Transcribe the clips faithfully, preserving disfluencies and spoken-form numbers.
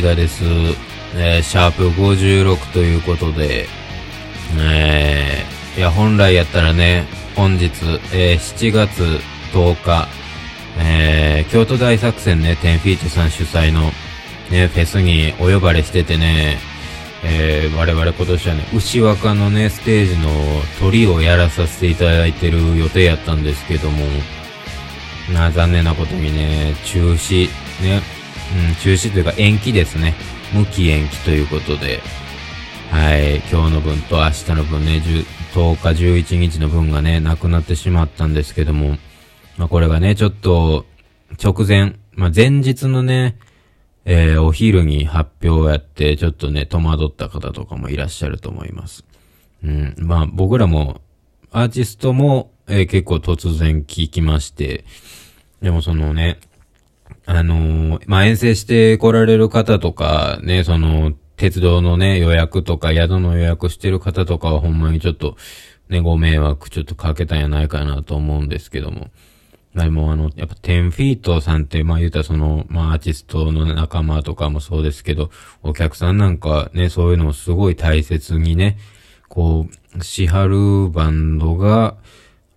木田です、えー、シャープごじゅうろくということで、えー、いや本来やったらね、本日、えー、しちがつとおか、えー、京都大作戦ね、テンフィーチさん主催のねフェスにお呼ばれしててね、えー、我々今年はね牛若のねステージの鳥をやらさせていただいてる予定やったんですけども、な残念なことにね中止ね、うん、中止というか延期ですね、無期延期ということで、はい今日の分と明日の分ねじゅう、とおかじゅういちにちの分がねなくなってしまったんですけども、まあこれがねちょっと直前、まあ前日のねえー、お昼に発表をやってちょっとね戸惑った方とかもいらっしゃると思います。うん、まあ僕らもアーティストも、えー、結構突然聞きまして、でもそのねあのー、まあ遠征して来られる方とかね、その鉄道のね予約とか宿の予約してる方とかはほんまにちょっとねご迷惑ちょっとかけたんやないかなと思うんですけども。でもあの、やっぱテンフィートさんって、まあ言うたらその、まあアーティストの仲間とかもそうですけど、お客さんなんかね、そういうのをすごい大切にね、こう、しはるバンドが、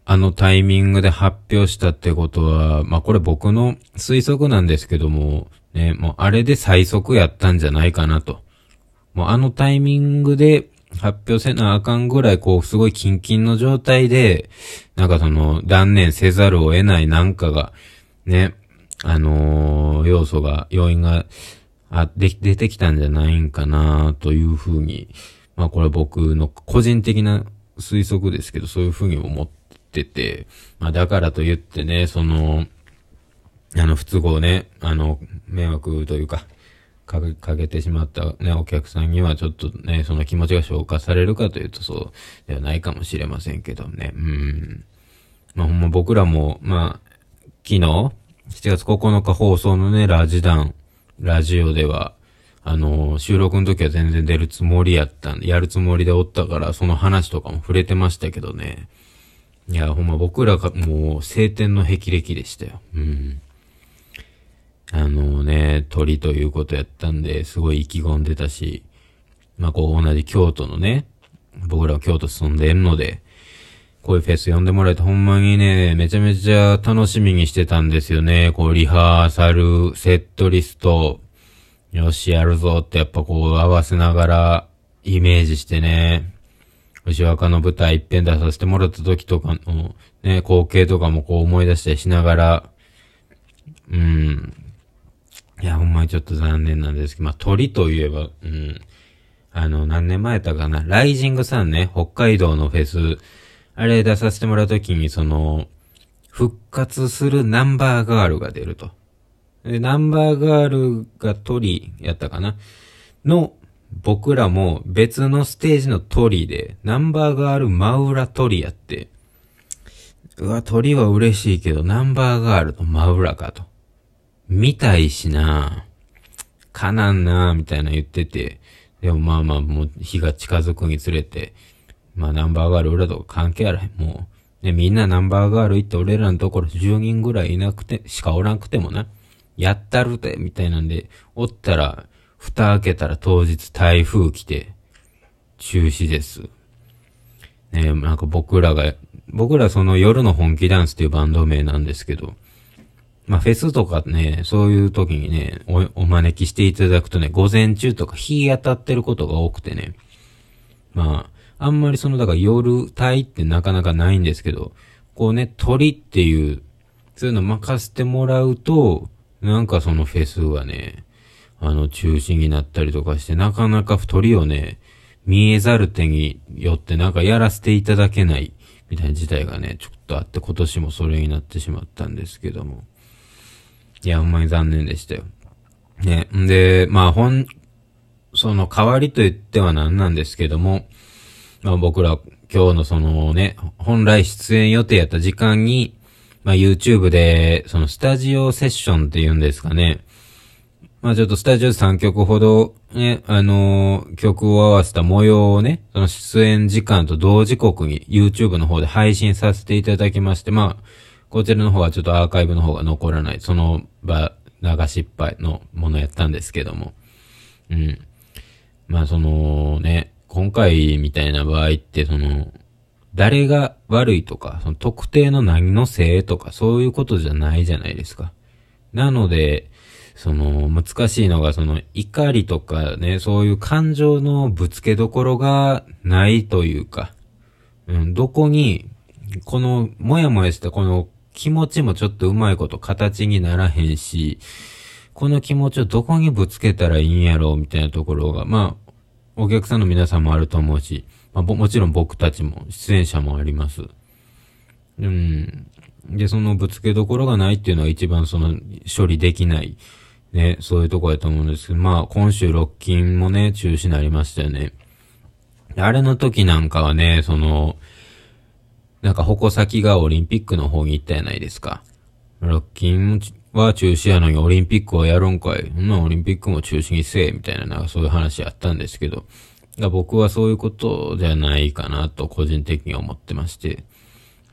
あのタイミングで発表したってことは、まあこれ僕の推測なんですけども、ね、もうあれで最速やったんじゃないかなと。もうあのタイミングで、発表せなあかんぐらいこうすごいキンキンの状態でなんかその断念せざるを得ないなんかがねあのー、要素が要因があで出てきたんじゃないんかなというふうに、まあこれ僕の個人的な推測ですけどそういうふうに思ってて、まあだからと言ってねそのあの不都合ねあの迷惑というかかけ、かけてしまったね、お客さんにはちょっとね、その気持ちが消化されるかというとそうではないかもしれませんけどね。うん。まあほんま僕らも、まあ、昨日、しちがつここのか放送のね、ラジダン、ラジオでは、あのー、収録の時は全然出るつもりやったんで、やるつもりでおったから、その話とかも触れてましたけどね。いや、ほんま僕らがもう晴天の霹靂でしたよ。うん。あのね、鳥ということやったんで、すごい意気込んでたし、まあ、こう同じ京都のね、僕らは京都住んでるので、こういうフェス呼んでもらえてほんまにね、めちゃめちゃ楽しみにしてたんですよね。こうリハーサル、セットリスト、よしやるぞってやっぱこう合わせながらイメージしてね、牛若の舞台一遍出させてもらった時とかのね、光景とかもこう思い出したりしながら、うん、いやほんまにちょっと残念なんですけど、まあ、鳥といえば、うん、あの何年前やったかな、ライジングさんね、北海道のフェスあれ出させてもらうときにその復活するナンバーガールが出ると、でナンバーガールが鳥やったかなの、僕らも別のステージの鳥でナンバーガール真裏鳥やって、うわ鳥は嬉しいけどナンバーガールと真裏かと、見たいしなぁ、かなんなぁみたいな言ってて、でもまあまあもう日が近づくにつれて、まあナンバーガール裏とか関係あらへん、もうねみんなナンバーガール行って俺らのところじゅうにんぐらいいなくてしかおらんくてもな、やったるてみたいなんでおったら、蓋開けたら当日台風来て中止ですね。なんか僕らが僕らその夜の本気ダンスっていうバンド名なんですけど、まあフェスとかね、そういう時にね、お、お招きしていただくとね、午前中とか日当たってることが多くてね。まあ、あんまりその、だから夜帯ってなかなかないんですけど、こうね、鳥っていう、そういうの任せてもらうと、なんかそのフェスはね、あの中止になったりとかして、なかなか鳥をね、見えざる手によってなんかやらせていただけない、みたいな事態がね、ちょっとあって、今年もそれになってしまったんですけども。いや、ほんまに残念でしたよ。ね。んで、まあ、ほん、その代わりと言ってはなんなんですけども、まあ僕ら今日のそのね、本来出演予定やった時間に、まあ YouTube で、そのスタジオセッションって言うんですかね。まあちょっとスタジオでさんきょくほどね、あのー、曲を合わせた模様をね、その出演時間と同時刻に YouTube の方で配信させていただきまして、まあ、こちらの方はちょっとアーカイブの方が残らない、その場流しっぱいのものやったんですけども、うん。まあそのね、今回みたいな場合って、その、誰が悪いとか、その特定の何のせいとか、そういうことじゃないじゃないですか。なので、その、難しいのが、その、怒りとかね、そういう感情のぶつけどころがないというか、うん、どこに、この、もやもやしたこの気持ちもちょっとうまいこと形にならへんし、この気持ちをどこにぶつけたらいいんやろうみたいなところが、まあ、お客さんの皆さんもあると思うし、まあ、もちろん僕たちも、出演者もあります。うん。で、そのぶつけどころがないっていうのは一番その処理できない、ね、そういうところだと思うんですけど、まあ今週ロッキンもね、中止になりましたよね。あれの時なんかはね、その、なんか矛先がオリンピックの方に行ったじゃないですか。ロッキンは中止やのにオリンピックはやるんかい。まあオリンピックも中止にせえ、みたいな、なんかそういう話あったんですけど、僕はそういうことじゃないかなと個人的に思ってまして、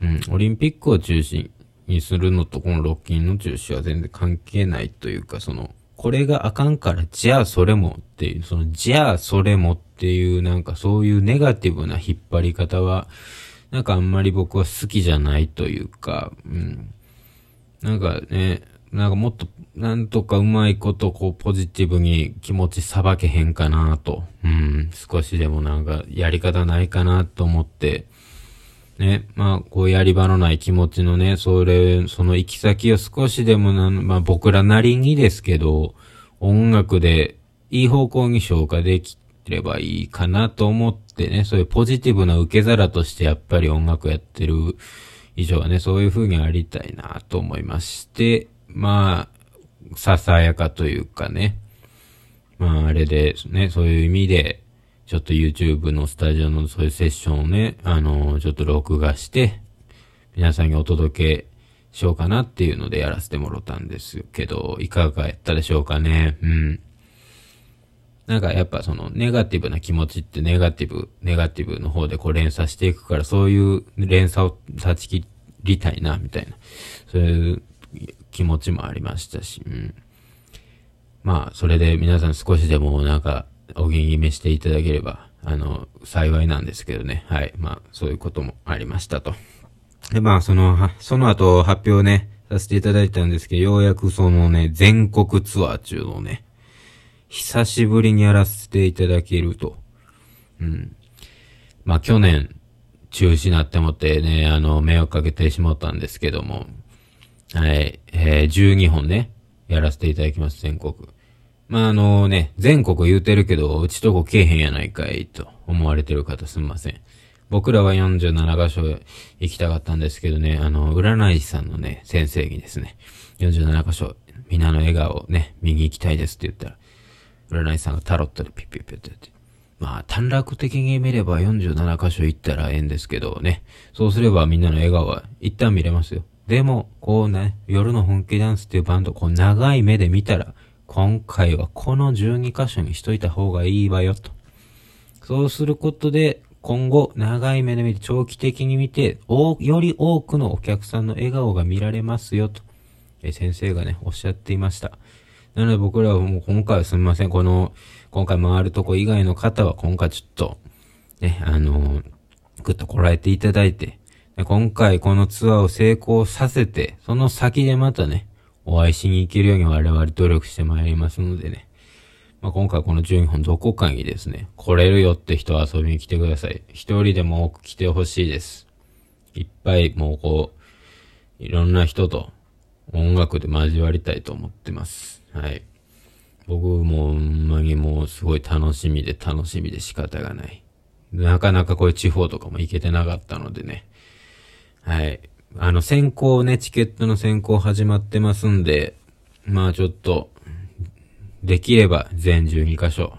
うん、オリンピックを中心にするのとこのロッキンの中止は全然関係ないというか、その、これがあかんから、じゃあそれもっていう、その、じゃあそれもっていう、なんかそういうネガティブな引っ張り方は、なんかあんまり僕は好きじゃないというか、うん。なんかね、なんかもっと、なんとかうまいこと、こう、ポジティブに気持ちさばけへんかなと、うん、少しでもなんかやり方ないかなと思って、ね、まあ、こう、やり場のない気持ちのね、それ、その行き先を少しでもな、まあ、僕らなりにですけど、音楽でいい方向に消化できればいいかなと思ってね、そういうポジティブな受け皿としてやっぱり音楽やってる以上はね、そういう風にありたいなと思いまして、まあ、ささやかというかね、まあ、あれでね、そういう意味で、ちょっと YouTube のスタジオのそういうセッションをね、あのー、ちょっと録画して、皆さんにお届けしようかなっていうのでやらせてもらったんですけど、いかがやったでしょうかね。うん。なんかやっぱそのネガティブな気持ちってネガティブ、ネガティブの方でこう連鎖していくから、そういう連鎖を断ち切りたいな、みたいな。そういう気持ちもありましたし、うん。まあ、それで皆さん少しでもなんか、お元気めしていただければ、あの、幸いなんですけどね。はい。まあ、そういうこともありましたと。で、まあ、その、その後発表ね、させていただいたんですけど、ようやくそのね、全国ツアー中のね、久しぶりにやらせていただけると。うん。まあ、去年、中止になってもってね、あの、迷惑かけてしまったんですけども、はい。えー、じゅうにほんね、やらせていただきます、全国。まあ、あのね、全国言うてるけど、うちとこけえへんやないかい、と思われてる方すんません。僕らはよんじゅうななかしょ行きたかったんですけどね、あの、占い師さんのね、先生にですね、よんじゅうななかしょ、みんなの笑顔をね、見に行きたいですって言ったら、占い師さんがタロットでピッピッピッってやって、まあ、短絡的に見ればよんじゅうななかしょ行ったらええんですけどね、そうすればみんなの笑顔は一旦見れますよ。でも、こうね、夜の本気ダンスっていうバンド、こう長い目で見たら、今回はこのじゅうにかしょにしといた方がいいわよと。そうすることで、今後長い目で見て、長期的に見て、お、より多くのお客さんの笑顔が見られますよと、え先生がね、おっしゃっていました。なので僕らはもう今回はすみません。この、今回回るとこ以外の方は今回ちょっと、ね、あのー、ぐっとこらえていただいて、今回このツアーを成功させて、その先でまたね、お会いしに行けるように我々努力してまいりますのでね。まあ、今回このじゅうにほんどこかにですね、来れるよって人は遊びに来てください。一人でも多く来てほしいです。いっぱいもうこう、いろんな人と音楽で交わりたいと思ってます。はい。僕もほんまにもうすごい楽しみで楽しみで仕方がない。なかなかこういう地方とかも行けてなかったのでね。はい。あの、先行ね、チケットの先行始まってますんで、まあちょっと、できれば全じゅうにかしょ、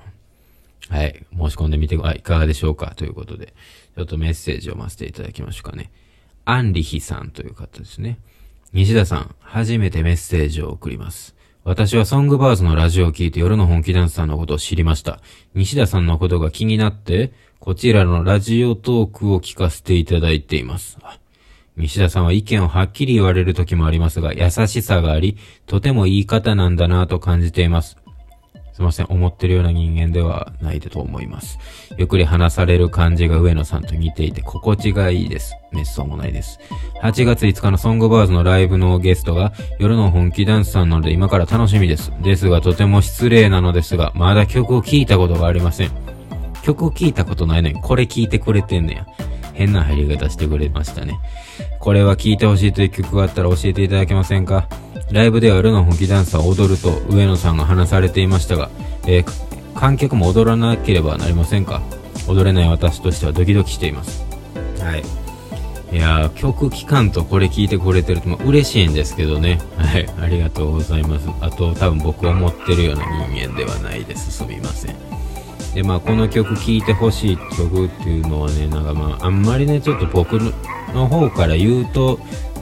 はい、申し込んでみてはいかがでしょうかということで、ちょっとメッセージを読ませていただきましょうかね。アンリヒさんという方ですね。西田さん、初めてメッセージを送ります。私はソングバーズのラジオを聞いて夜の本気ダンスさんのことを知りました。西田さんのことが気になって、こちらのラジオトークを聞かせていただいています。西田さんは意見をはっきり言われる時もありますが、優しさがあり、とてもいい方なんだなぁと感じています。すいません、思ってるような人間ではないでと思います。ゆっくり話される感じが上野さんと似ていて心地がいいです。滅相もないです。はちがついつかのソングバーズのライブのゲストが夜の本気ダンスさんなので今から楽しみです。ですがとても失礼なのですが、まだ曲を聴いたことがありません。曲を聴いたことないのにこれ聴いてくれてんねや。変な入り方してくれましたね。これは聴いてほしいという曲があったら教えていただけませんか？ライブでは夜の本気ダンサーを踊ると上野さんが話されていましたが、えー、観客も踊らなければなりませんか？踊れない私としてはドキドキしています。はい。いやー、曲聴かんとこれ聴いてくれてると、まあ、嬉しいんですけどね。はい。ありがとうございます。あと、多分僕は思ってるような人間ではないです。すみません。で、まあ、この曲聴いてほしい曲っていうのはね、なんかまあ、あんまりね、ちょっと僕の方から言うと、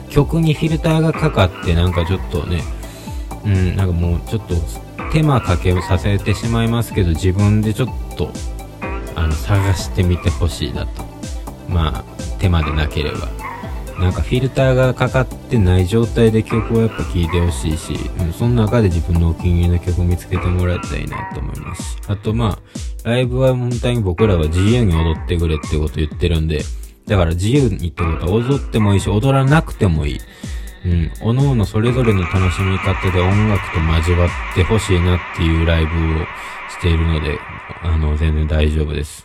曲にフィルターがかかってなんかちょっとね、うん、なんかもうちょっと手間かけさせてしまいますけど、自分でちょっとあの探してみてほしいなと。まあ手間でなければなんかフィルターがかかってない状態で曲をやっぱ聴いてほしいし、うん、その中で自分のお気に入りの曲を見つけてもらいたいなと思います。あとまあライブは本当に僕らは自由に踊ってくれってこと言ってるんで、だから自由にってことは踊ってもいいし踊らなくてもいい、うん、おのおのそれぞれの楽しみ方で音楽と交わってほしいなっていうライブをしているので、あの全然大丈夫です。